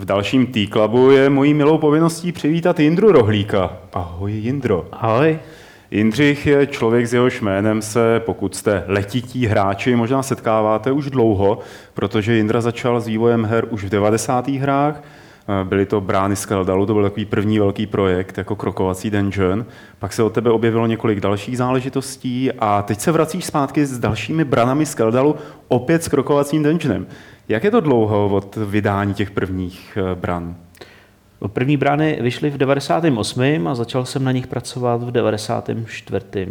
V dalším Tea Clubu je mojí milou povinností přivítat Jindru Rohlíka. Ahoj, Jindro. Ahoj. Jindřich je člověk, s jehož jménem se, pokud jste letití hráči, možná setkáváte už dlouho, protože Jindra začal s vývojem her už v 90. hrách. Byly to Brány Skeldalu, to byl takový první velký projekt, jako krokovací dungeon. Pak se od tebe objevilo několik dalších záležitostí a teď se vracíš zpátky s dalšími Branami Skeldalu, opět s krokovacím dungeonem. Jak je to dlouho od vydání těch prvních Bran? První Brány vyšly v 98. a začal jsem na nich pracovat v 94.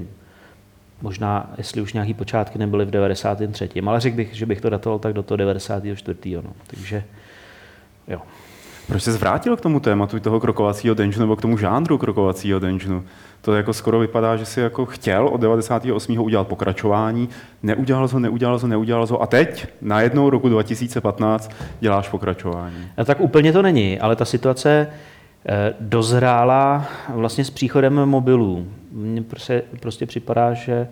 Možná, jestli už nějaký počátky nebyly v 93. Ale řekl bych, že bych to datoval tak do toho 94. No. Takže jo. Proč se zvrátil k tomu tématu toho krokovacího dungeonu nebo k tomu žánru krokovacího dungeonu? To jako skoro vypadá, že si jako chtěl od 98. udělat pokračování, neudělal ho a teď najednou roku 2015 děláš pokračování. No, tak úplně to není, ale ta situace dozrála vlastně s příchodem mobilů. Mně prostě připadá, že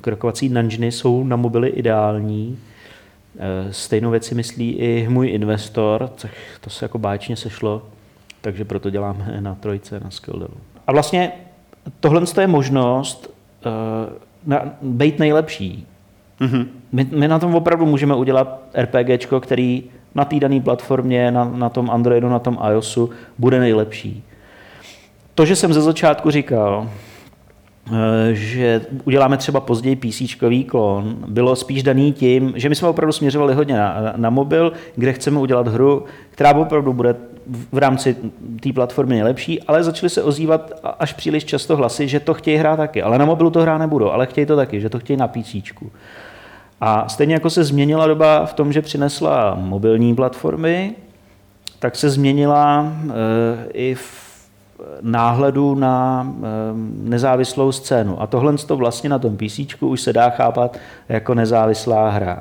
krokovací dungeony jsou na mobily ideální. Stejnou věc si myslí i můj investor, to se jako báječně sešlo, takže proto děláme na trojce, na Skeldalu. A vlastně tohle je možnost být nejlepší. Mm-hmm. My na tom opravdu můžeme udělat RPGčko, který na té dané platformě, na tom Androidu, na tom iOSu bude nejlepší. To, že jsem ze začátku říkal, že uděláme třeba později PCčkový klon, bylo spíš daný tím, že my jsme opravdu směřovali hodně na mobil, kde chceme udělat hru, která opravdu bude v rámci té platformy nejlepší, ale začaly se ozývat až příliš často hlasy, že to chtějí hrát taky, ale na mobilu to hrát nebudou, ale chtějí to taky, že to chtějí na PCčku. A stejně jako se změnila doba v tom, že přinesla mobilní platformy, tak se změnila i v náhledu na nezávislou scénu. A tohle to vlastně na tom PCčku už se dá chápat jako nezávislá hra.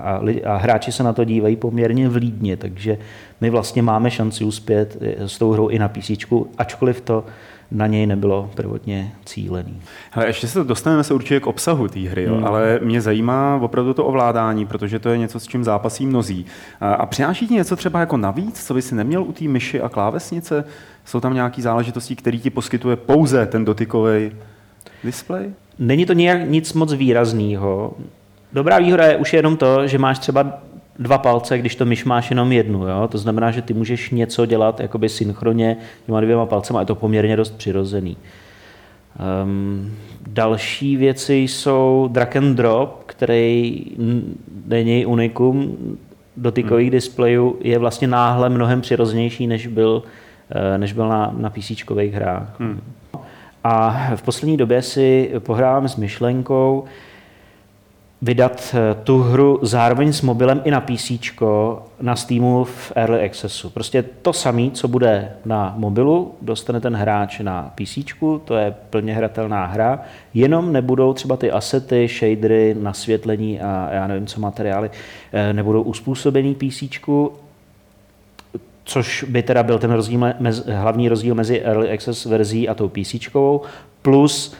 A hráči se na to dívají poměrně vlídně, takže my vlastně máme šanci uspět s tou hrou i na PCčku, ačkoliv to na něj nebylo prvotně cílený. Hele, ještě se dostaneme se určitě k obsahu té hry, ale mě zajímá opravdu to ovládání, protože to je něco, s čím zápasí mnozí. A přináší ti něco třeba jako navíc, co by si neměl u té myši a klávesnice? Jsou tam nějaké záležitosti, které ti poskytuje pouze ten dotykový displej? Není to nějak nic moc výrazného. Dobrá výhoda je už jenom to, že máš třeba 2 palce, když to myš máš jenom 1. Jo? To znamená, že ty můžeš něco dělat jakoby synchronně těma 2 palcema. Je to poměrně dost přirozený. Další věci jsou drag and drop, který není unikum dotykových displejů. Je vlastně náhle mnohem přirozenější, než byl na PCčkových hrách. A v poslední době si pohrávám s myšlenkou vydat tu hru zároveň s mobilem i na PCčko na Steamu v Early Accessu. Prostě to samé, co bude na mobilu, dostane ten hráč na PCčku, to je plně hratelná hra, jenom nebudou třeba ty asety, shadery, nasvětlení a já nevím co materiály, nebudou uspůsobený PCčku, což by teda byl ten hlavní rozdíl mezi Early Access verzí a tou PCčkovou, plus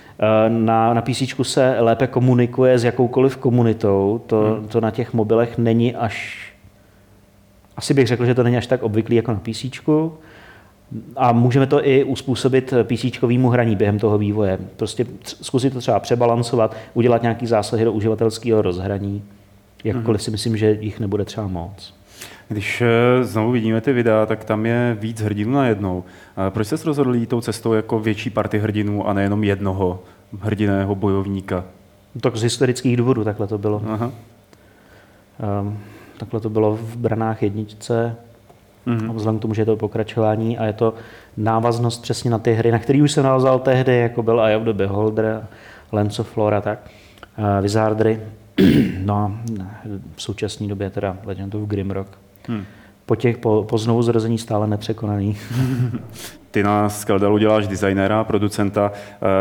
na PCčku se lépe komunikuje s jakoukoliv komunitou, to na těch mobilech není asi bych řekl, že to není až tak obvyklý jako na PCčku a můžeme to i uspůsobit PCčkovýmu hraní během toho vývoje. Prostě zkusit to třeba přebalancovat, udělat nějaký zásahy do uživatelského rozhraní, jakkoliv si myslím, že jich nebude třeba moc. Když znovu vidíme ty videa, tak tam je víc hrdinů najednou. Proč jste se rozhodli jít tou cestou jako větší party hrdinů a nejenom jednoho hrdiného bojovníka? Tak z historických důvodů takhle to bylo. Aha. Takhle to bylo v Branách jedničce, vzhledem k tomu, že je to pokračování a je to návaznost přesně na ty hry, na které už jsem navázal tehdy, jako byl Eye of the Beholder, Lenzo Flora, Wizardry. No v současné době teda Legend of Grimrock. Po znovu zrození stále nepřekonaný. Ty na Skeldalu děláš designera, producenta,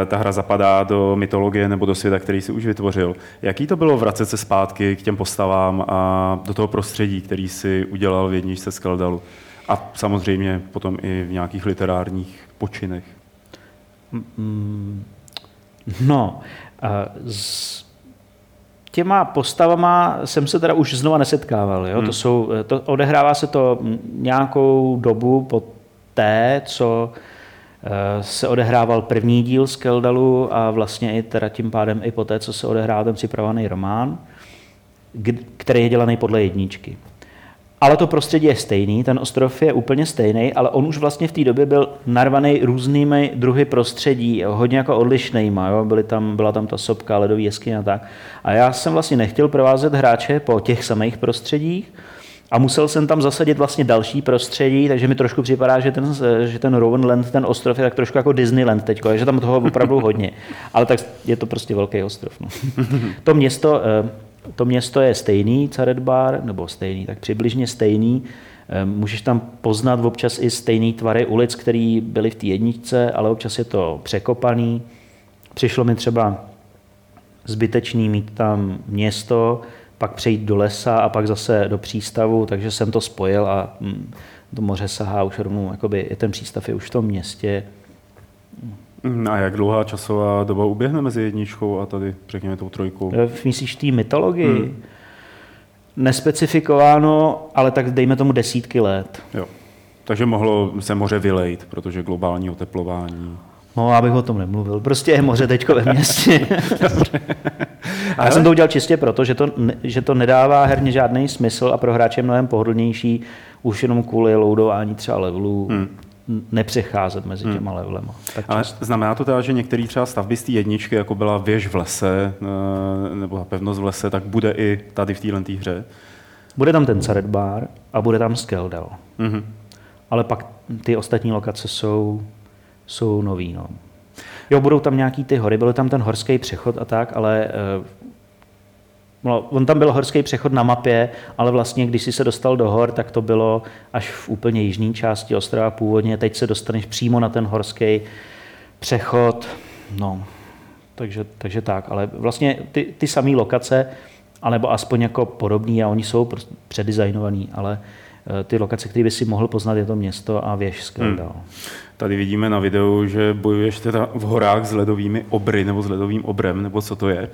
ta hra zapadá do mytologie nebo do světa, který si už vytvořil. Jaký to bylo vracet se zpátky k těm postavám a do toho prostředí, který si udělal v jedničce Skeldalu? A samozřejmě potom i v nějakých literárních počinech. těma postavama jsem se teda už znova nesetkával. Jo? To odehrává se to nějakou dobu po té, co se odehrával první díl Skeldalu a vlastně i teda tím pádem i po té, co se odehrál ten připravený román, který je dělaný podle jedničky. Ale to prostředí je stejný, ten ostrov je úplně stejný, ale on už vlastně v té době byl narvaný různými druhy prostředí, hodně jako odlišnýma, jo? Byla tam ta sopka, ledový jeskyně a tak. A já jsem vlastně nechtěl provázet hráče po těch samých prostředích a musel jsem tam zasadit vlastně další prostředí, takže mi trošku připadá, že ten Rowanland, ten ostrov je tak trošku jako Disneyland teď, že tam toho opravdu hodně. Ale tak je to prostě velký ostrov. No. To město je stejný, Caredbár, nebo stejný, tak přibližně stejný. Můžeš tam poznat občas i stejný tvary ulic, které byly v té jedničce, ale občas je to překopaný. Přišlo mi třeba zbytečný mít tam město, pak přejít do lesa a pak zase do přístavu, takže jsem to spojil a to moře sahá už rovnou, jakoby ten přístav je už v tom městě. A jak dlouhá časová doba uběhne mezi jedničkou a tady, řekněme, tou trojkou? Myslíš té mytologii? Nespecifikováno, ale tak dejme tomu desítky let. Jo. Takže mohlo se moře vylejt, protože globální oteplování... No, abych o tom nemluvil. Prostě je moře teďko ve městě. Já jsem to udělal čistě proto, že to nedává herně žádný smysl a pro hráče je mnohem pohodlnější už jenom kvůli loadování třeba levelů. Nepřecházet mezi těma levelema. Ale znamená to teda, že některé třeba stavby z té jedničky, jako byla věž v lese nebo pevnost v lese, tak bude i tady v této hře? Bude tam ten Caredbár a bude tam Skeldal. Ale pak ty ostatní lokace jsou nový. No. Jo, budou tam nějaký ty hory, byl tam ten horský přechod a tak, ale on tam byl horský přechod na mapě, ale vlastně, když jsi se dostal do hor, tak to bylo až v úplně jižní části ostrova původně. Teď se dostaneš přímo na ten horský přechod. No, takže tak. Ale vlastně ty samé lokace, anebo aspoň jako podobný, a oni jsou předizajnovaný, ale ty lokace, které by si mohl poznat, je to město a věž Skeldal. Tady vidíme na videu, že bojuješ teda v horách s ledovými obry, nebo s ledovým obrem, nebo co to je.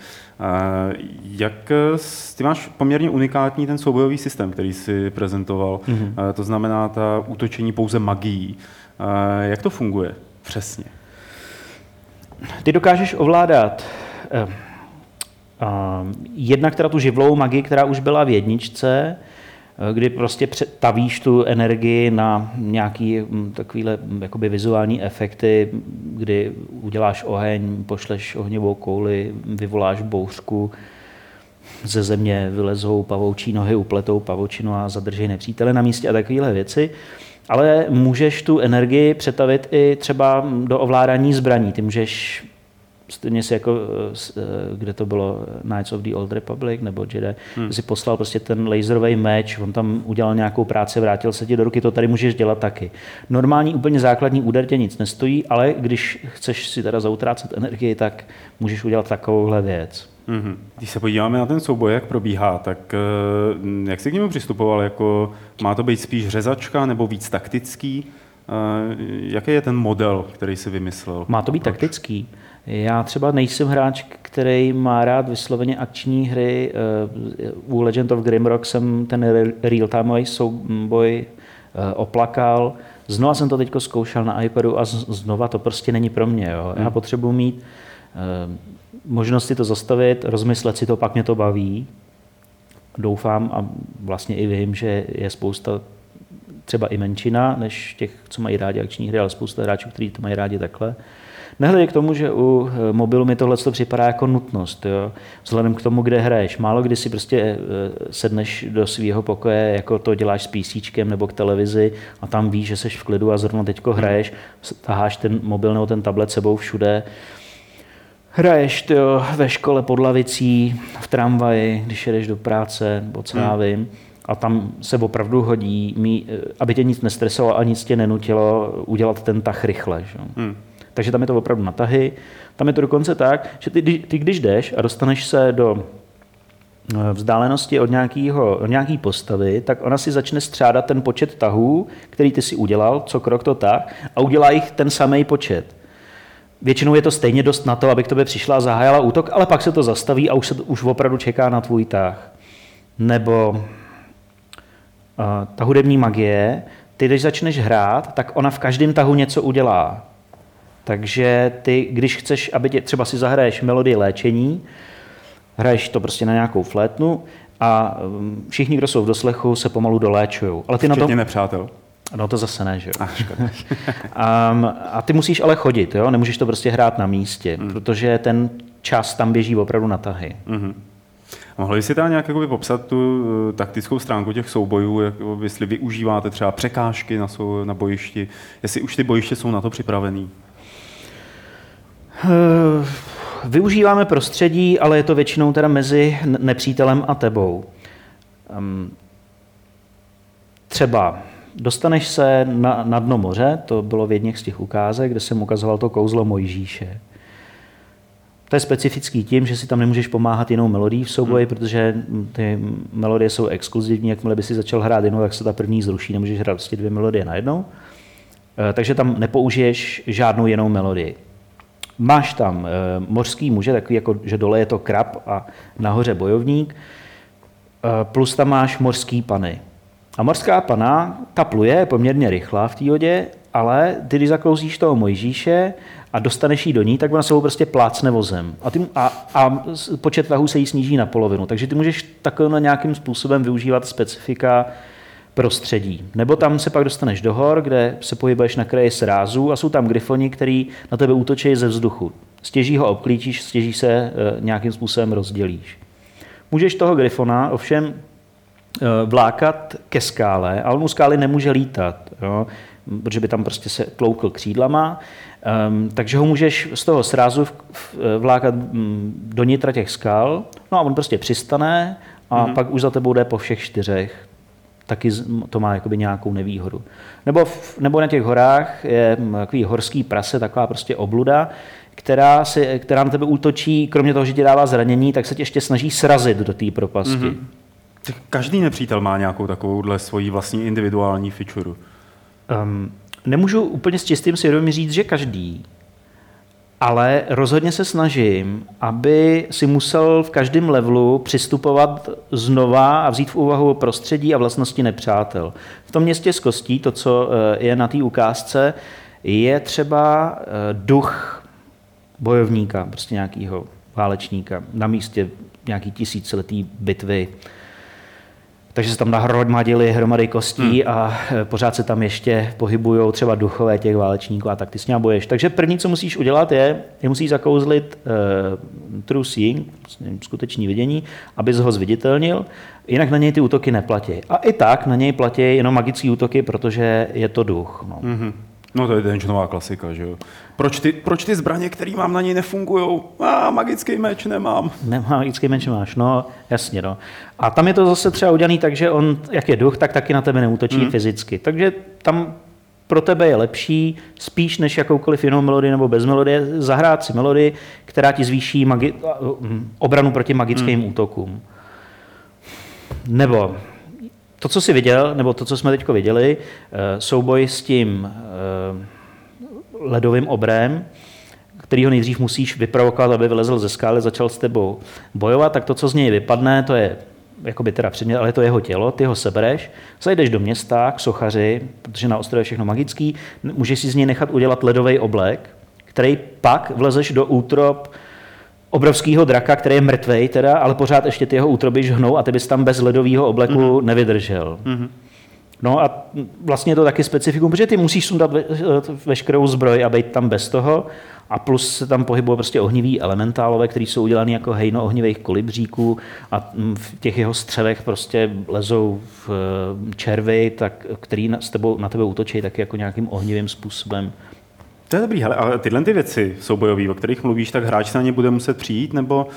Ty máš poměrně unikátní ten soubojový systém, který jsi prezentoval. To znamená ta útočení pouze magií. Jak to funguje přesně? Ty dokážeš ovládat jednak teda tu živlou magii, která už byla v jedničce, kdy prostě tavíš tu energii na nějaké takovéhle jakoby vizuální efekty, kdy uděláš oheň, pošleš ohněvou kouli, vyvoláš bouřku, ze země vylezou pavoučí nohy, upletou pavočinu a zadržej nepřítele na místě a takovéhle věci. Ale můžeš tu energii přetavit i třeba do ovládání zbraní. Ty můžeš, stejně si jako, kde to bylo Knights of the Old Republic nebo Jedi, si poslal prostě ten laserový meč, on tam udělal nějakou práci, vrátil se ti do ruky, to tady můžeš dělat taky. Normální úplně základní úder tě nic nestojí, ale když chceš si teda zautrácet energii, tak můžeš udělat takovouhle věc. Když se podíváme na ten souboj, jak probíhá, tak jak jsi k němu přistupoval? Jako, má to být spíš řezačka nebo víc taktický? Jaký je ten model, který jsi vymyslel? Má to být taktický. Já třeba nejsem hráč, který má rád vysloveně akční hry. U Legend of Grimrock jsem ten real-timeový souboj oplakal. Znova jsem to teď zkoušel na iPadu a znova to prostě není pro mě. Jo. Já potřebuji mít možnosti to zastavit, rozmyslet si to, pak mě to baví. Doufám a vlastně i vím, že je spousta, třeba i menšina, než těch, co mají rádi akční hry, ale spousta hráčů, kteří to mají rádi takhle. Nehledě k tomu, že u mobilu mi tohle připadá jako nutnost, jo? Vzhledem k tomu, kde hraješ. Málo kdy si prostě sedneš do svého pokoje, jako to děláš s PCčkem nebo k televizi a tam víš, že jsi v klidu a zrovna teďko hraješ, taháš ten mobil nebo ten tablet sebou všude. Hraješ ve škole pod lavicí, v tramvaji, když jedeš do práce, nebo co já vím. A tam se opravdu hodí, aby tě nic nestresovalo a nic tě nenutilo udělat ten tah rychle. Že? Takže tam je to opravdu na tahy. Tam je to dokonce tak, že ty když jdeš a dostaneš se do vzdálenosti od nějaký postavy, tak ona si začne střádat ten počet tahů, který ty si udělal, co krok to tak, a udělá jich ten samej počet. Většinou je to stejně dost na to, aby k tobě přišla a zahájala útok, ale pak se to zastaví a už se to, už opravdu čeká na tvůj tah. Nebo ta hudební magie, ty když začneš hrát, tak ona v každém tahu něco udělá. Takže ty, když chceš, aby tě, třeba si zahraješ melodii léčení, hraješ to prostě na nějakou flétnu a všichni, kdo jsou v doslechu, se pomalu doléčují. Ale ty na to... Včetně nepřátel. No to zase ne, že jo. A ty musíš ale chodit, jo? Nemůžeš to prostě hrát na místě, protože ten čas tam běží opravdu na tahy. Mohli byste tam nějak popsat tu taktickou stránku těch soubojů, jakoby, jestli využíváte třeba překážky na bojišti, jestli už ty bojiště jsou na to připravený? Využíváme prostředí, ale je to většinou teda mezi nepřítelem a tebou. Třeba dostaneš se na dno moře, to bylo v jedněch z těch ukázek, kde jsem ukazoval to kouzlo Mojžíše. To je specifický tím, že si tam nemůžeš pomáhat jinou melodií v souboji, protože ty melodie jsou exkluzivní, jakmile by si začal hrát jinou, tak se ta první zruší, nemůžeš hrát vlastně dvě melodie najednou. Takže tam nepoužiješ žádnou jinou melodii. Máš tam mořský muže, takový jako, že dole je to krab a nahoře bojovník, plus tam máš mořský pany. A mořská pana, ta pluje poměrně rychlá v té hodě, ale ty, když zaklouzíš toho Mojžíše a dostaneš jí do ní, tak ona sebou prostě plácne vozem. A počet tahů se jí sníží na polovinu. Takže ty můžeš takovým nějakým způsobem využívat specifika prostředí. Nebo tam se pak dostaneš do hor, kde se pohybuješ na kraji srázu a jsou tam gryfoni, který na tebe útočí ze vzduchu. Stěží ho obklíčíš, stěží se nějakým způsobem rozdělíš. Můžeš toho gryfona ovšem vlákat ke skále, ale on u skály nemůže lítat, jo, protože by tam prostě se tloukl křídlama, takže ho můžeš z toho srázu vlákat do nitra těch skal, no a on prostě přistane a pak už za tebou jde po všech čtyřech. Taky to má jakoby nějakou nevýhodu. Nebo na těch horách je takový horský prase, taková prostě obluda, která na tebe útočí, kromě toho, že ti dává zranění, tak se tě ještě snaží srazit do té propasti. Každý nepřítel má nějakou takovouhle svoji vlastní individuální fičuru. Nemůžu úplně s čistým svědomím říct, že každý, ale rozhodně se snažím, aby si musel v každém levelu přistupovat znova a vzít v úvahu prostředí a vlastnosti nepřátel. V tom městě z kostí, to, co je na té ukázce, je třeba duch bojovníka, prostě nějakého válečníka na místě nějaký tisíciletý bitvy. Takže se tam nahromadily hromady kostí a pořád se tam ještě pohybují třeba duchové těch válečníků a tak ty s ním bojuješ. Takže první, co musíš udělat, je musíš zakouzlit true seeing, skutečné vidění, aby ho zviditelnil, jinak na něj ty útoky neplatí. A i tak na něj platí jenom magické útoky, protože je to duch. No, no to je tenčnová klasika, že jo. Proč ty zbraně, které mám, na něj nefungujou? Magický meč nemám. Magický meč máš, no jasně. No. A tam je to zase třeba udělaný tak, že on, jak je duch, tak taky na tebe neútočí fyzicky. Takže tam pro tebe je lepší, spíš než jakoukoliv jinou melodii nebo bez melodie, zahrát si melodii, která ti zvýší obranu proti magickým útokům. Nebo to, co jsi viděl, nebo to, co jsme teď viděli, souboj s tím ledovým obrem, kterýho nejdřív musíš vyprovokovat, aby vylezl ze skály, začal s tebou bojovat, tak to, co z něj vypadne, to je jakoby teda předmět, ale je to jeho tělo, ty ho sebereš, zajdeš do města k sochaři, protože na ostrově je všechno magický, můžeš si z něj nechat udělat ledový oblek, který pak vlezeš do útrop obrovského draka, který je mrtvej teda, ale pořád ještě ty jeho útroby žhnou a ty bys tam bez ledového obleku nevydržel. No a vlastně je to taky specifikum, protože ty musíš sundat veškerou zbroj a být tam bez toho a plus se tam pohybují prostě ohnivý elementálové, který jsou udělaný jako hejno ohnivých kolibříků a v těch jeho střevech prostě lezou v červy, tak, který na tebe útočí taky jako nějakým ohnivým způsobem. To je dobrý, ale tyhle ty věci soubojové, o kterých mluvíš, tak hráč se na ně bude muset přijít nebo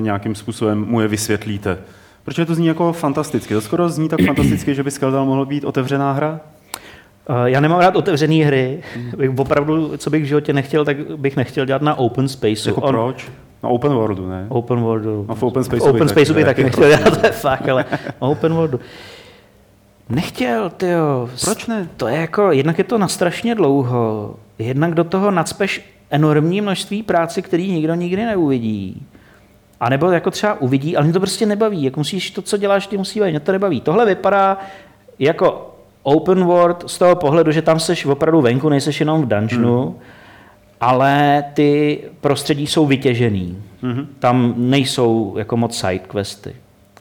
nějakým způsobem mu je vysvětlíte? Protože to zní jako fantasticky. To skoro zní tak fantasticky, že by Skeldal mohl být otevřená hra? Já nemám rád otevřené hry. Opravdu, co bych v životě nechtěl, tak bych nechtěl dělat na open spaceu. Jako proč? Na open worldu, ne? Open worldu. No, v open spaceu bych taky nechtěl dělat, to je fakt, ale open worldu. Nechtěl, tyjo. Proč ne? To je jako, jednak je to na strašně dlouho. Jednak do toho nacpeš enormní množství práce, který nikdo nikdy neuvidí. A nebo jako třeba uvidí, ale mě to prostě nebaví. Jak musíš to, co děláš, ty musí bavit. Mě to nebaví. Tohle vypadá jako open world z toho pohledu, že tam seš opravdu venku, nejseš jenom v dungeonu, ale ty prostředí jsou vytěžený. Tam nejsou jako moc side questy.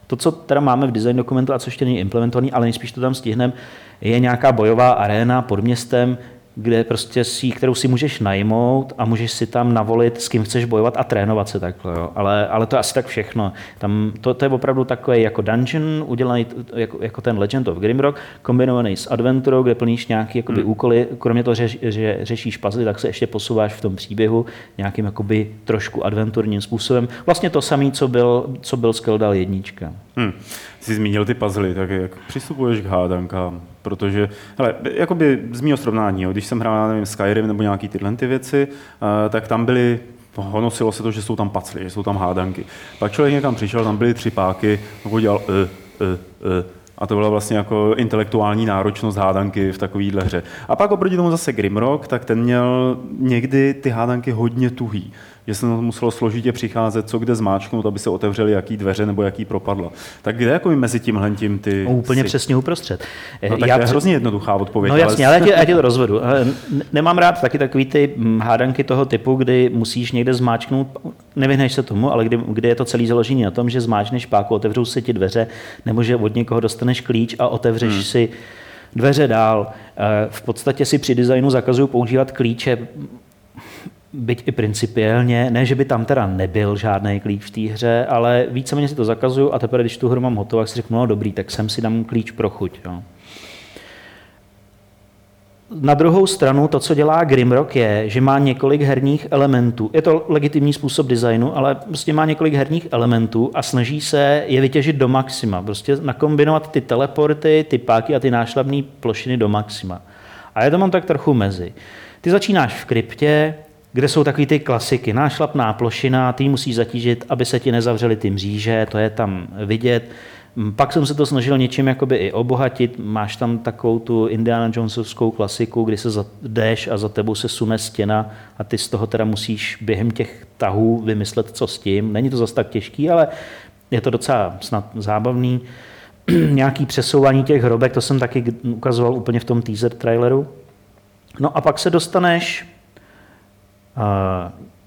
To, co teda máme v design dokumentu a co ještě není implementovaný, ale nejspíš to tam stihneme, je nějaká bojová aréna pod městem, kde prostě si, kterou si můžeš najmout a můžeš si tam navolit, s kým chceš bojovat a trénovat se takhle. Jo. Ale to je asi tak všechno. Tam, to je opravdu takový jako dungeon, udělaný jako ten Legend of Grimrock, kombinovaný s adventurou, kde plníš nějaké úkoly. Kromě toho, že řešíš puzzle, tak se ještě posouváš v tom příběhu nějakým jakoby trošku adventurním způsobem. Vlastně to samé, co byl Skeldal jednička. Jsi zmínil ty puzzle, tak jak přistupuješ k hádankám? Protože, hele, jakoby z mýho srovnání, když jsem hrál, nevím, Skyrim nebo nějaký tyhle ty věci, tak tam byly, honosilo se to, že jsou tam pacly, že jsou tam hádanky. Pak člověk někam přišel, tam byly tři páky, jako dělal a to byla vlastně jako intelektuální náročnost hádanky v takovéhle hře. A pak oproti tomu zase Grimrock, tak ten měl někdy ty hádanky hodně tuhý. Že se muselo složitě přicházet, co kde zmáčknout, aby se otevřely jaký dveře nebo jaký propadlo. Tak kde jako mezi tímhletím ty... No, úplně přesně uprostřed. No, tak to je hrozně jednoduchá odpověď. No jasně, ale já tě to rozvedu. Nemám rád taky takový ty hádanky toho typu, kdy musíš někde zmáčknout, nevyhneš se tomu, ale kdy je to celý založený na tom, že zmáčkneš páku, otevřou si ti dveře, nebo že od někoho dostaneš klíč a otevřeš si dveře dál. V podstatě si při designu zakazují používat klíče. Byť i principiálně, ne, že by tam teda nebyl žádný klíč v té hře, ale víceméně si to zakazuju a teprve, když tu hru mám hotovou, tak si řeknu, no dobrý, tak sem si dám klíč pro chuť. Jo. Na druhou stranu to, co dělá Grimrock, je, že má několik herních elementů. Je to legitimní způsob designu, ale prostě má několik herních elementů a snaží se je vytěžit do maxima. Prostě nakombinovat ty teleporty, ty páky a ty nášlapné plošiny do maxima. A já to mám tak trochu mezi. Ty začínáš v kryptě, kde jsou takový ty klasiky. Nášlapná plošina, ty musíš zatížit, aby se ti nezavřely ty mříže, to je tam vidět. Pak jsem se to snažil něčím jakoby i obohatit. Máš tam takovou tu Indiana Jonesovskou klasiku, kdy se jdeš a za tebou se sune stěna a ty z toho teda musíš během těch tahů vymyslet, co s tím. Není to zas tak těžký, ale je to docela snad zábavný. Nějaký přesouvání těch hrobek, to jsem taky ukazoval úplně v tom teaser traileru. No a pak se dostaneš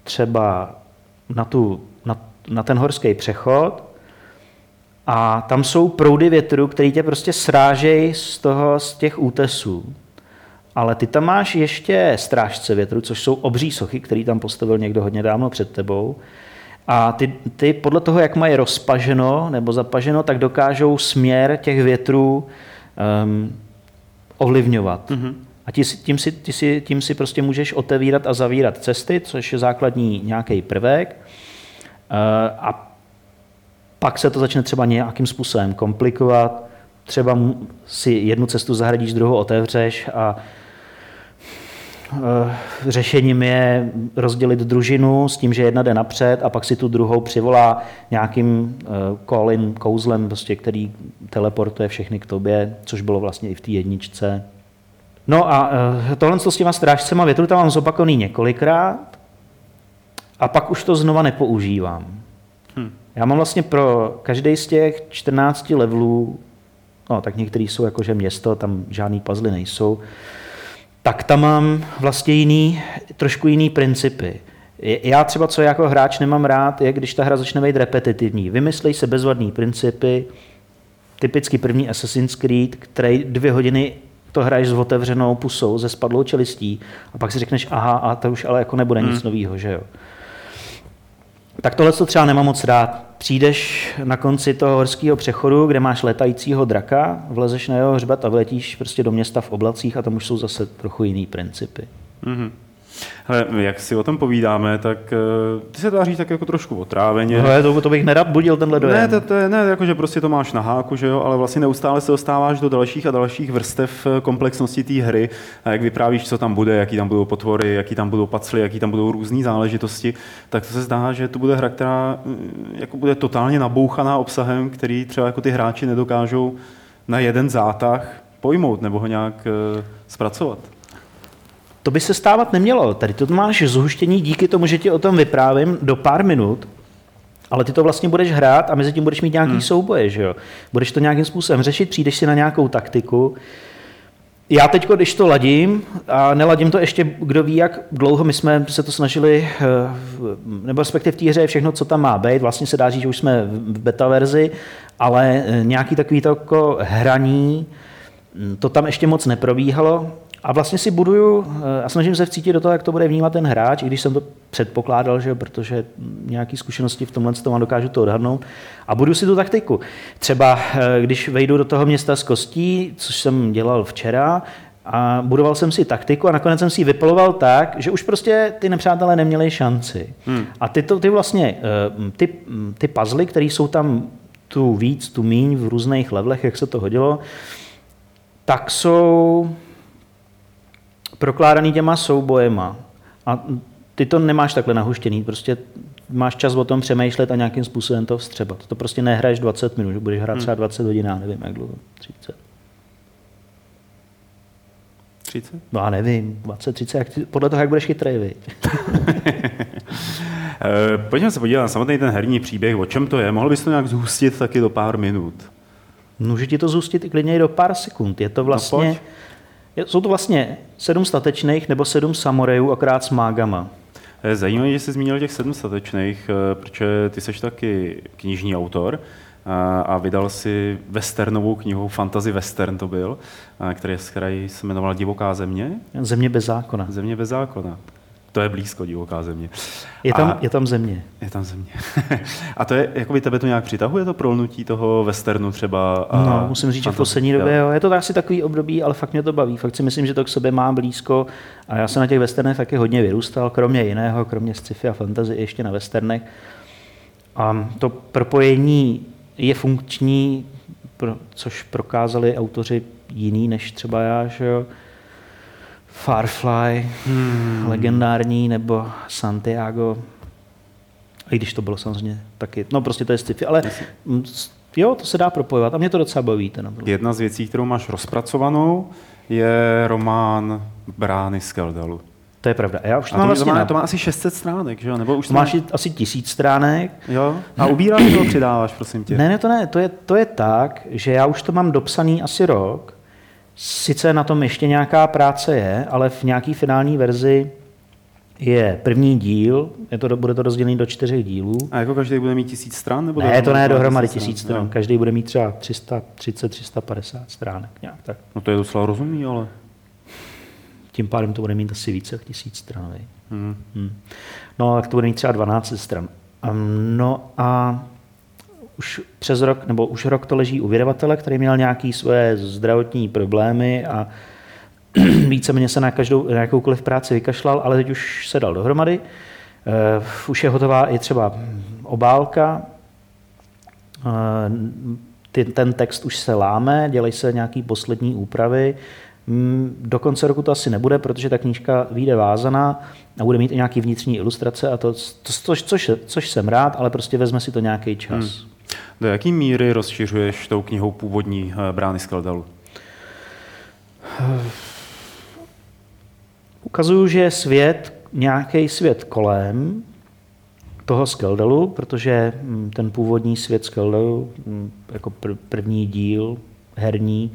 třeba na ten horský přechod a tam jsou proudy větru, který tě prostě srážejí z těch útesů. Ale ty tam máš ještě strážce větru, což jsou obří sochy, který tam postavil někdo hodně dávno před tebou. A ty podle toho, jak mají rozpaženo nebo zapaženo, tak dokážou směr těch větrů ovlivňovat. A tím si prostě můžeš otevírat a zavírat cesty, což je základní nějaký prvek. A pak se to začne třeba nějakým způsobem komplikovat. Třeba si jednu cestu zahradíš, druhou otevřeš a řešením je rozdělit družinu s tím, že jedna jde napřed a pak si tu druhou přivolá nějakým kouzlem, prostě, který teleportuje všechny k tobě, což bylo vlastně i v té jedničce. No a tohle s těma strážcema větru tam mám zopakovaný několikrát a pak už to znova nepoužívám. Já mám vlastně pro každý z těch 14 levelů, no tak některý jsou jakože město, tam žádný puzzle nejsou, tak tam mám vlastně trošku jiný principy. Já třeba, co jako hráč nemám rád, je, když ta hra začne být repetitivní. Vymyslej se bezvadný principy, typicky první Assassin's Creed, který 2 hodiny to hraješ s otevřenou pusou, ze spadlou čelistí a pak si řekneš, aha, a to už ale jako nebude nic novýho, že jo. Tak tohle to třeba nemám moc rád. Přijdeš na konci toho horského přechodu, kde máš letajícího draka, vlezeš na jeho hřbet a vyletíš prostě do města v oblacích a tam už jsou zase trochu jiný principy. Hele, jak si o tom povídáme, tak ty se dá říct tak jako trošku otráveně. No, to bych nerad budil tenhle dojem. Ne, jakože prostě to máš na háku, že jo, ale vlastně neustále se dostáváš do dalších a dalších vrstev komplexnosti té hry, a jak vyprávíš, co tam bude, jaký tam budou potvory, jaký tam budou pacly, jaký tam budou různé záležitosti, tak to se zdá, že to bude hra, která jako bude totálně nabouchaná obsahem, který třeba jako ty hráči nedokážou na jeden zátah pojmout nebo ho nějak zpracovat. to by se stávat nemělo. Tady to máš zhuštění díky tomu, že ti o tom vyprávím do pár minut, ale ty to vlastně budeš hrát a mezi tím budeš mít nějaký souboje, že jo? Budeš to nějakým způsobem řešit, přijdeš si na nějakou taktiku. Já teď, když to ladím, a neladím to ještě, kdo ví, jak dlouho my jsme se to snažili, nebo respektive v té hře je všechno, co tam má být, vlastně se dá říct, že už jsme v beta verzi, ale nějaký takový to jako hraní, to tam ještě moc neprobíhalo a vlastně si buduju a snažím se vcítit do toho, jak to bude vnímat ten hráč, i když jsem to předpokládal, že, protože nějaké zkušenosti v tomhle mám, dokážu to odhadnout a budu si tu taktiku. Třeba když vejdu do toho města z kostí, což jsem dělal včera, a budoval jsem si taktiku a nakonec jsem si ji vypoloval tak, že už prostě ty nepřátelé neměli šanci. A ty puzzly, které jsou tam tu víc, tu míň v různých levelech, jak se to hodilo, tak jsou prokládaný těma soubojema. A ty to nemáš takhle nahuštěný, prostě máš čas o tom přemýšlet a nějakým způsobem to vstřebat. To prostě nehraješ 20 minut, budeš hrát třeba 20 hodin, nevím jak dlouho, 30. 30? No a nevím, 20, 30, podle toho, jak budeš chytrej. Pojďme se podívat na samotný ten herní příběh, o čem to je. Mohl bys to nějak zhustit taky do pár minut? Může ti to zhustit i klidně do pár sekund. Je to vlastně... No, jsou to vlastně 7 statečných nebo 7 samurajů, akorát s mágama. Zajímavé, že jsi zmínil těch 7 statečných, protože ty jsi taky knižní autor a vydal si westernovou knihu, fantasy western to byl, která se jmenovala Divoká země. Země bez zákona. Země bez zákona. To je blízko, Divoká země. Je tam země. Je tam země. A to je, jakoby tebe to nějak přitahuje, to prolnutí toho westernu třeba? A no, musím říct, že v poslední době, jo, je to asi takový období, ale fakt mě to baví. Fakt si myslím, že to k sobě má blízko a já jsem na těch westernech taky hodně vyrůstal, kromě jiného, kromě sci-fi a fantasy, ještě na westernech. A to propojení je funkční, což prokázali autoři jiný než třeba já, že jo. Farfly, legendární, nebo Santiago, i když to bylo samozřejmě taky, no prostě to je sci-fi, ale jo, to se dá propojovat a mě to docela baví. Jedna z věcí, kterou máš rozpracovanou, je román Brány Skeldalu. To je pravda. Já už to mám to má asi 600 stránek, že jo? Nebo už máš asi 1000 stránek. Jo? A ubíráš nebo přidáváš, prosím tě? Ne, to je tak, že já už to mám dopsaný asi rok. Sice na tom ještě nějaká práce je, ale v nějaký finální verzi je první díl, bude to rozdělený do 4 dílů. A jako každý bude mít 1000 stran? Nebo ne, to ne dohromady 1000 stran. Každý bude mít třeba 330, 350 stránek. Nějak tak. No to je docela rozumný, ale... Tím pádem to bude mít asi více jak 1000 stran. No tak to bude mít třeba 12 stran. No a... Už přes rok, nebo už rok to leží u vydavatele, který měl nějaké svoje zdravotní problémy a víceméně se na jakoukoliv práci vykašlal, ale teď už se dal dohromady. Už je hotová i třeba obálka. Ten text už se láme, dělají se nějaké poslední úpravy. Do konce roku to asi nebude, protože ta knížka vyjde vázaná a bude mít i nějaké vnitřní ilustrace, a což jsem rád, ale prostě vezme si to nějaký čas. Do jaký míry rozšiřuješ tou knihou původní Brány Skeldalu? Ukazuju, že je nějaký svět kolem toho Skeldalu, protože ten původní svět Skeldalu, jako první díl herní,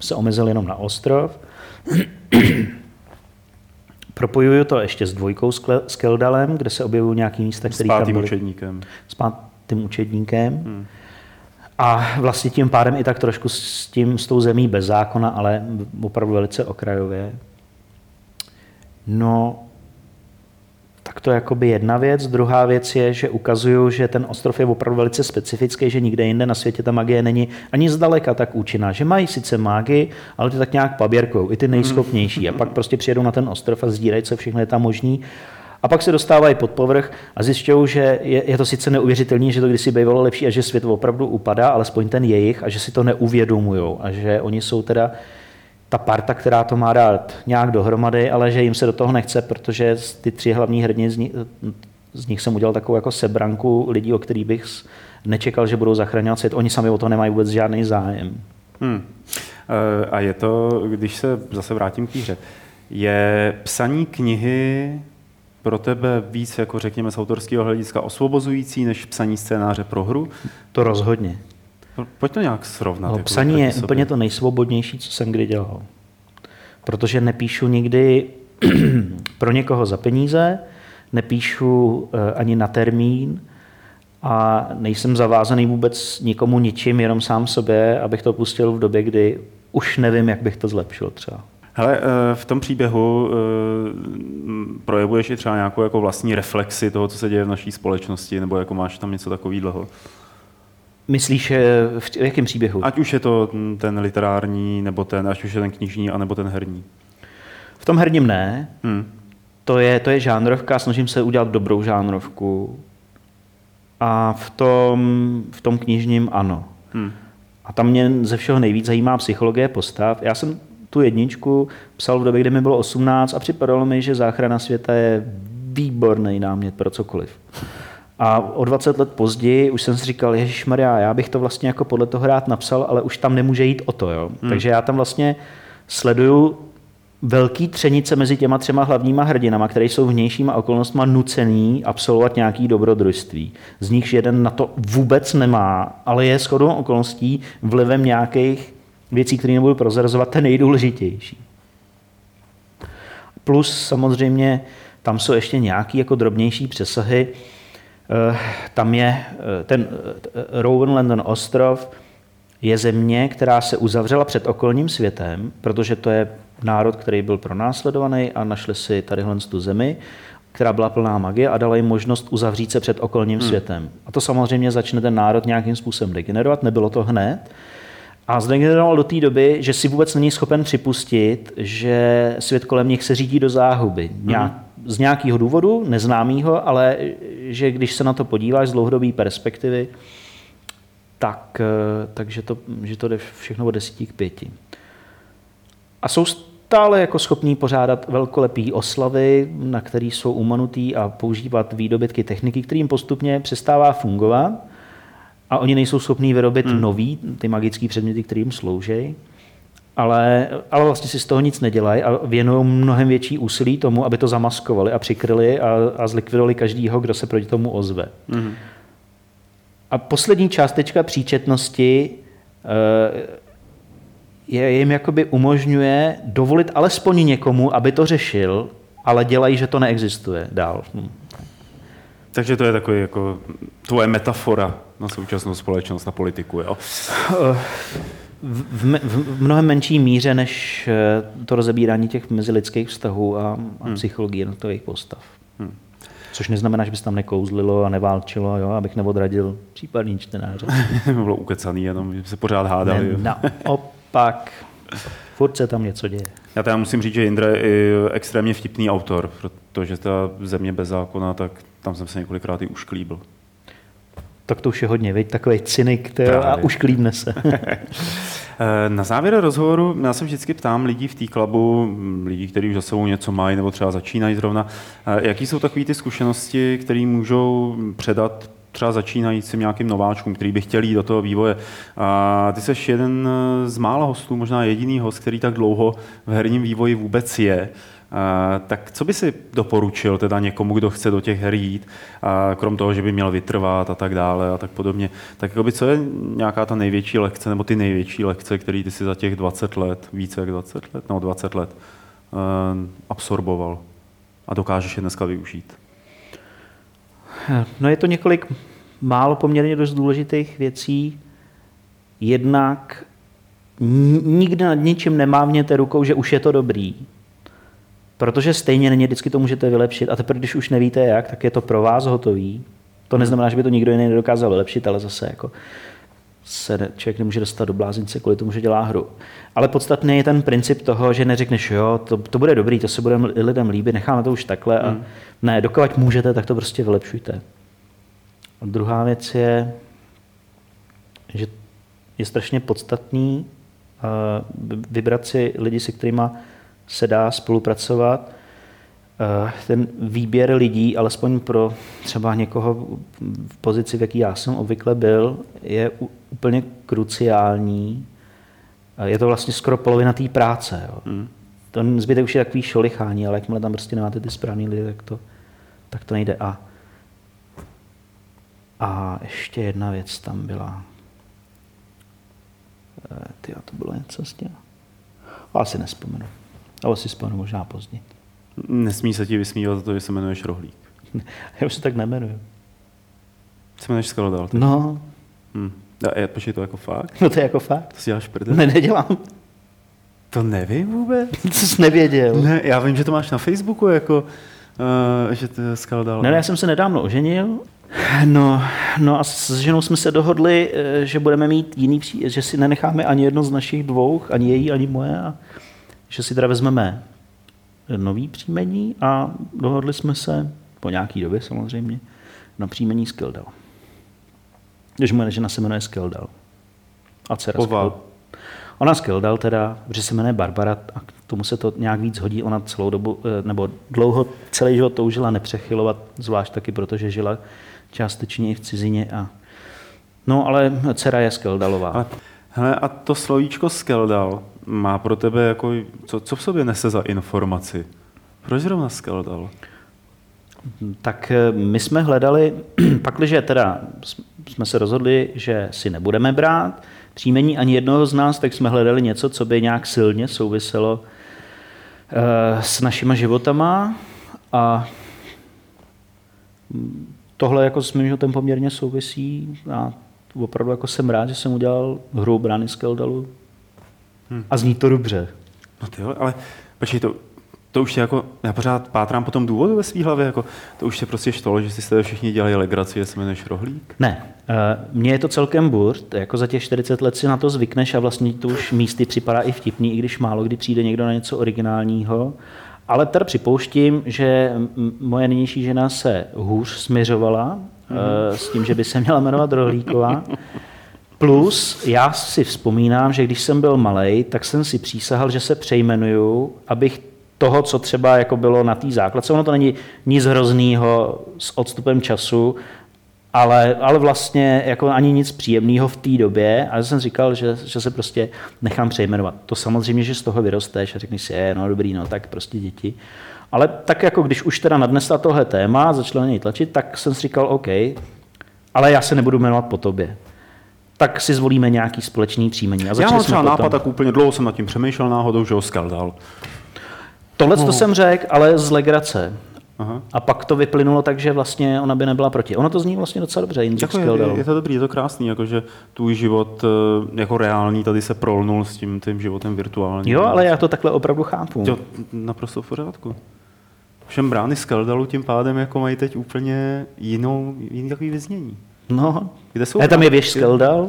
se omezil jenom na ostrov. Propojuju to ještě s 2 Skeldalem, kde se objevují nějaký místa, které tam byly. S pátým učedníkem. A vlastně tím pádem i tak trošku s tou zemí bez zákona, ale opravdu velice okrajově. No, tak to je jakoby jedna věc. Druhá věc je, že ukazuju, že ten ostrov je opravdu velice specifický, že nikde jinde na světě ta magie není ani zdaleka tak účinná, že mají sice mágy, ale ty tak nějak paběrkou, i ty nejschopnější. A pak prostě přijedou na ten ostrov a sdírají, co všechno je tam možný. A pak se dostávají pod povrch a zjišťují, že je to sice neuvěřitelné, že to kdysi bývalo lepší a že svět opravdu upadá, alespoň ten jejich, a že si to neuvědomujou a že oni jsou teda ta parta, která to má dát nějak dohromady, ale že jim se do toho nechce, protože ty 3 hlavní hrdiny, z nich jsem udělal takovou jako sebranku lidí, o kterých bych nečekal, že budou zachraňovat svět. Oni sami o to nemají vůbec žádný zájem. A je to, když se zase vrátím k té hře, Je psaní knihy pro tebe víc, jako řekněme, z autorského hlediska osvobozující, než psaní scénáře pro hru? To rozhodně. Pojď to nějak srovnat. No, psaní je úplně to nejsvobodnější, co jsem kdy dělal. Protože nepíšu nikdy pro někoho za peníze, nepíšu ani na termín a nejsem zavázaný vůbec nikomu ničím, jenom sám sobě, abych to pustil v době, kdy už nevím, jak bych to zlepšil třeba. Hele, v tom příběhu projevuješ i třeba nějakou jako vlastní reflexi toho, co se děje v naší společnosti, nebo jako máš tam něco takového? Myslíš, v jakém příběhu? Ať už je to ten literární, nebo ten, ať už je ten knižní, anebo ten herní. V tom herním ne. To je žánrovka, snažím se udělat dobrou žánrovku. A v tom knižním ano. A tam mě ze všeho nejvíc zajímá psychologie postav. Já jsem tu jedničku psal v době, kdy mi bylo 18 a připadalo mi, že záchrana světa je výborný námět pro cokoliv. A o 20 let později už jsem si říkal, ježišmarja, já bych to vlastně jako podle toho rád napsal, ale už tam nemůže jít o to. Jo? Takže já tam vlastně sleduju velký třenice mezi těma třema hlavníma hrdinama, které jsou vnějšíma okolnostma nucený absolvovat nějaký dobrodružství. Z nichž jeden na to vůbec nemá, ale je shodou okolností vlivem nějakých věcí, které nebudu prozrazovat, ten nejdůležitější. Plus samozřejmě tam jsou ještě nějaké jako drobnější přesahy. Tam je ten Rowan ostrov, je země, která se uzavřela před okolním světem, protože to je národ, který byl pronásledovaný a našli si tadyhle tu zemi, která byla plná magie a dala jim možnost uzavřít se před okolním světem. A to samozřejmě začne ten národ nějakým způsobem degenerovat, nebylo to hned. A zdegeneroval do té doby, že si vůbec není schopen připustit, že svět kolem nich se řídí do záhuby. Z nějakého důvodu, neznámýho, ale že když se na to podíváš z dlouhodobé perspektivy, takže to jde všechno od 10 k 5. A jsou stále jako schopní pořádat velkolepý oslavy, na které jsou umanutý a používat výdobytky techniky, kterým postupně přestává fungovat. A oni nejsou schopní vyrobit nový, ty magické předměty, kterým slouží, ale vlastně si z toho nic nedělají a věnují mnohem větší úsilí tomu, aby to zamaskovali a přikryli a zlikvidovali každýho, kdo se proti tomu ozve. A poslední částečka příčetnosti jim jakoby umožňuje dovolit alespoň někomu, aby to řešil, ale dělají, že to neexistuje dál. Takže to je takový jako tvoje metafora na současnou společnost, na politiku, jo? V mnohem menší míře, než to rozebírání těch mezilidských vztahů a psychologie jednotlivých postav. Což neznamená, že by se tam nekouzlilo a neválčilo, jo? Abych neodradil případný čtenáře. Bylo ukecaný, jenom se pořád hádali. Naopak, furt se tam něco děje. Já teda musím říct, že Jindra je extrémně vtipný autor, protože ta Země bez zákona, tak tam jsem se několikrát i ušklíbil. Tak to už je hodně, viď? Takovej cynik a ušklíbne se. Na závěr rozhovoru já se vždycky ptám lidí v Tea Clubu, lidí, kteří už za sebou něco mají nebo třeba začínají zrovna, jaký jsou takové ty zkušenosti, které můžou předat třeba začínajícím nějakým nováčkům, který by chtěli jít do toho vývoje. A ty jsi jeden z mála hostů, možná jediný host, který tak dlouho v herním vývoji vůbec je. Tak co by si doporučil teda někomu, kdo chce do těch her jít, krom toho, že by měl vytrvat a tak dále a tak podobně, tak jakoby, co je nějaká ta největší lekce, nebo ty největší lekce, které ty si za těch 20 let absorboval a dokážeš je dneska využít? No je to několik málo poměrně dost důležitých věcí. Jednak nikdy nad ničím nemávněte rukou, že už je to dobrý. Protože stejně není, vždycky to můžete vylepšit. A teprve, když už nevíte jak, tak je to pro vás hotový. To neznamená, že by to nikdo jiný nedokázal vylepšit, ale zase jako se člověk nemůže dostat do blázince, kvůli tomu, že dělá hru. Ale podstatný je ten princip toho, že neřekneš, jo, to bude dobrý, to se bude lidem líbit, necháme to už takhle. A ne, dokud můžete, tak to prostě vylepšujte. A druhá věc je, že je strašně podstatný vybrat si lidi, se kterýma se dá spolupracovat. Ten výběr lidí, alespoň pro třeba někoho v pozici, v jaký já jsem obvykle byl, je úplně kruciální. Je to vlastně skoro polovina té práce. Jo. Ten zbytek už je takový šolichání, ale jakmile tam prostě nemáte ty správný lidi, tak to nejde. A ještě jedna věc tam byla. Tyjo, to bylo něco s tím. Asi nespomenu. Ale si vzpomenu možná později. Nesmí se ti vysmívat za to, že se jmenuješ Rohlík. Já už se tak nejmenuju. Se jmenuješ Skeldal? No. Počkej, to jako fakt? No to je jako fakt. To si děláš prdel? Ne, nedělám. To nevím vůbec. To jsi nevěděl. Ne, já vím, že to máš na Facebooku, jako, že to Skeldal. Ne, já jsem se nedávno oženil. No a s ženou jsme se dohodli, že budeme mít jiný příjem, že si nenecháme ani jedno z našich dvou, ani její, ani moje, a že si teda vezmeme nový příjmení a dohodli jsme se, po nějaký době samozřejmě, na příjmení Skeldal. Takže moje žena se jmenuje Skeldal. A dcera Skeldal. Ona Skeldal teda, protože se jmenuje Barbara a k tomu se to nějak víc hodí. Ona celou dobu, nebo dlouho, celý život toužila nepřechylovat, zvlášť taky, protože žila částečně i v cizině. No, ale dcera je Skeldalová. Hele, a to slovíčko Skeldal má pro tebe jako, co v sobě nese za informaci? Proč zrovna Skeldal? Tak my jsme hledali, pakliže teda jsme se rozhodli, že si nebudeme brát příjmení ani jednoho z nás, tak jsme hledali něco, co by nějak silně souviselo s našima životama, a tohle jako s mým životem poměrně souvisí a opravdu jako jsem rád, že jsem udělal hru Brány Skeldalu a zní to dobře. No ty, ale počkej, to už je jako, já pořád pátrám po tom důvodu ve svý hlavě, jako, to už je prostě štolo, že si jste všichni dělali legraci, že se jmenuješ Rohlík? Ne, mně je to celkem burt, jako za těch 40 let si na to zvykneš a vlastně to už místy připadá i vtipný, i když málo kdy přijde někdo na něco originálního, ale tady připouštím, že moje nynější žena se hůř směřovala s tím, že by se měla jmenovat Rohlíková. Plus, já si vzpomínám, že když jsem byl malej, tak jsem si přísahal, že se přejmenuju, abych toho, co třeba jako bylo na té základce. Ono to není nic hroznýho s odstupem času, ale vlastně jako ani nic příjemného v té době. A já jsem říkal, že se prostě nechám přejmenovat. To samozřejmě, že z toho vyrosteš a řekneš si, no dobrý, no tak prostě děti. Ale tak jako když už teda nadnesla tohle téma, začala na něj tlačit, tak jsem si říkal, OK, ale já se nebudu jmenovat po tobě. Tak si zvolíme nějaký společný příjmení. A já mám třeba nápad, tak úplně dlouho jsem nad tím přemýšlel náhodou, že ho Skeldal. Tohle to jsem řekl, ale z legrace. Aha. A pak to vyplynulo tak, že vlastně ona by nebyla proti. Ono to zní vlastně docela dobře, Jindřich Skeldal. Je to dobrý, je to krásný, jakože tvůj život jako reálný tady se prolnul s tím životem virtuálním. Jo, ale já to takhle opravdu chápu. Jo, naprosto v pořádku. Všem Brány Skeldalu tím pádem jako mají teď úplně jiný takový vyznění. No, ne, tam je běž Skeldal,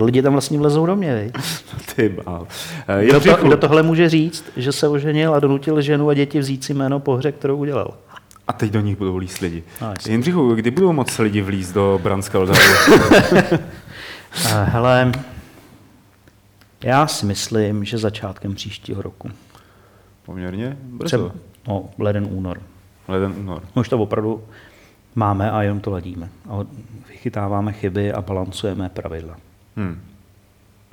lidi tam vlastně vlezou do mě, vej. Ty bál. Kdo tohle může říct, že se oženil a donutil ženu a děti vzít si jméno po hře, kterou udělal. A teď do nich budou líst lidi. Jindřichu, kdy budou moc lidi vlíst do Bran Skeldalu? Hele, já si myslím, že začátkem příštího roku. Poměrně brzo. Třeba, no, leden, únor. Už to opravdu... Máme a jenom to ladíme. A vychytáváme chyby a balancujeme pravidla.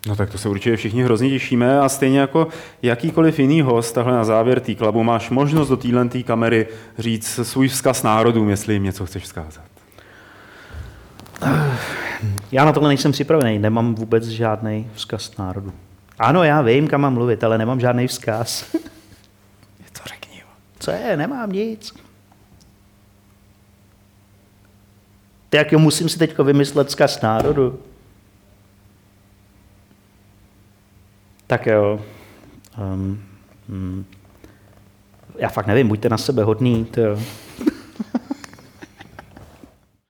No tak to se určitě všichni hrozně těšíme a stejně jako jakýkoliv jiný host, tahle na závěr Tea Clubu máš možnost do téhletý kamery říct svůj vzkaz národům, jestli jim něco chceš vzkázat. Já na tohle nejsem připravený, nemám vůbec žádný vzkaz národu. Ano, já vím, kam mám mluvit, ale nemám žádný vzkaz. To řekni. Co je? Nemám nic. Tak jo, musím si teďko vymyslet vzkaz národu. Tak jo. Já fakt nevím, buďte na sebe hodný, to jo.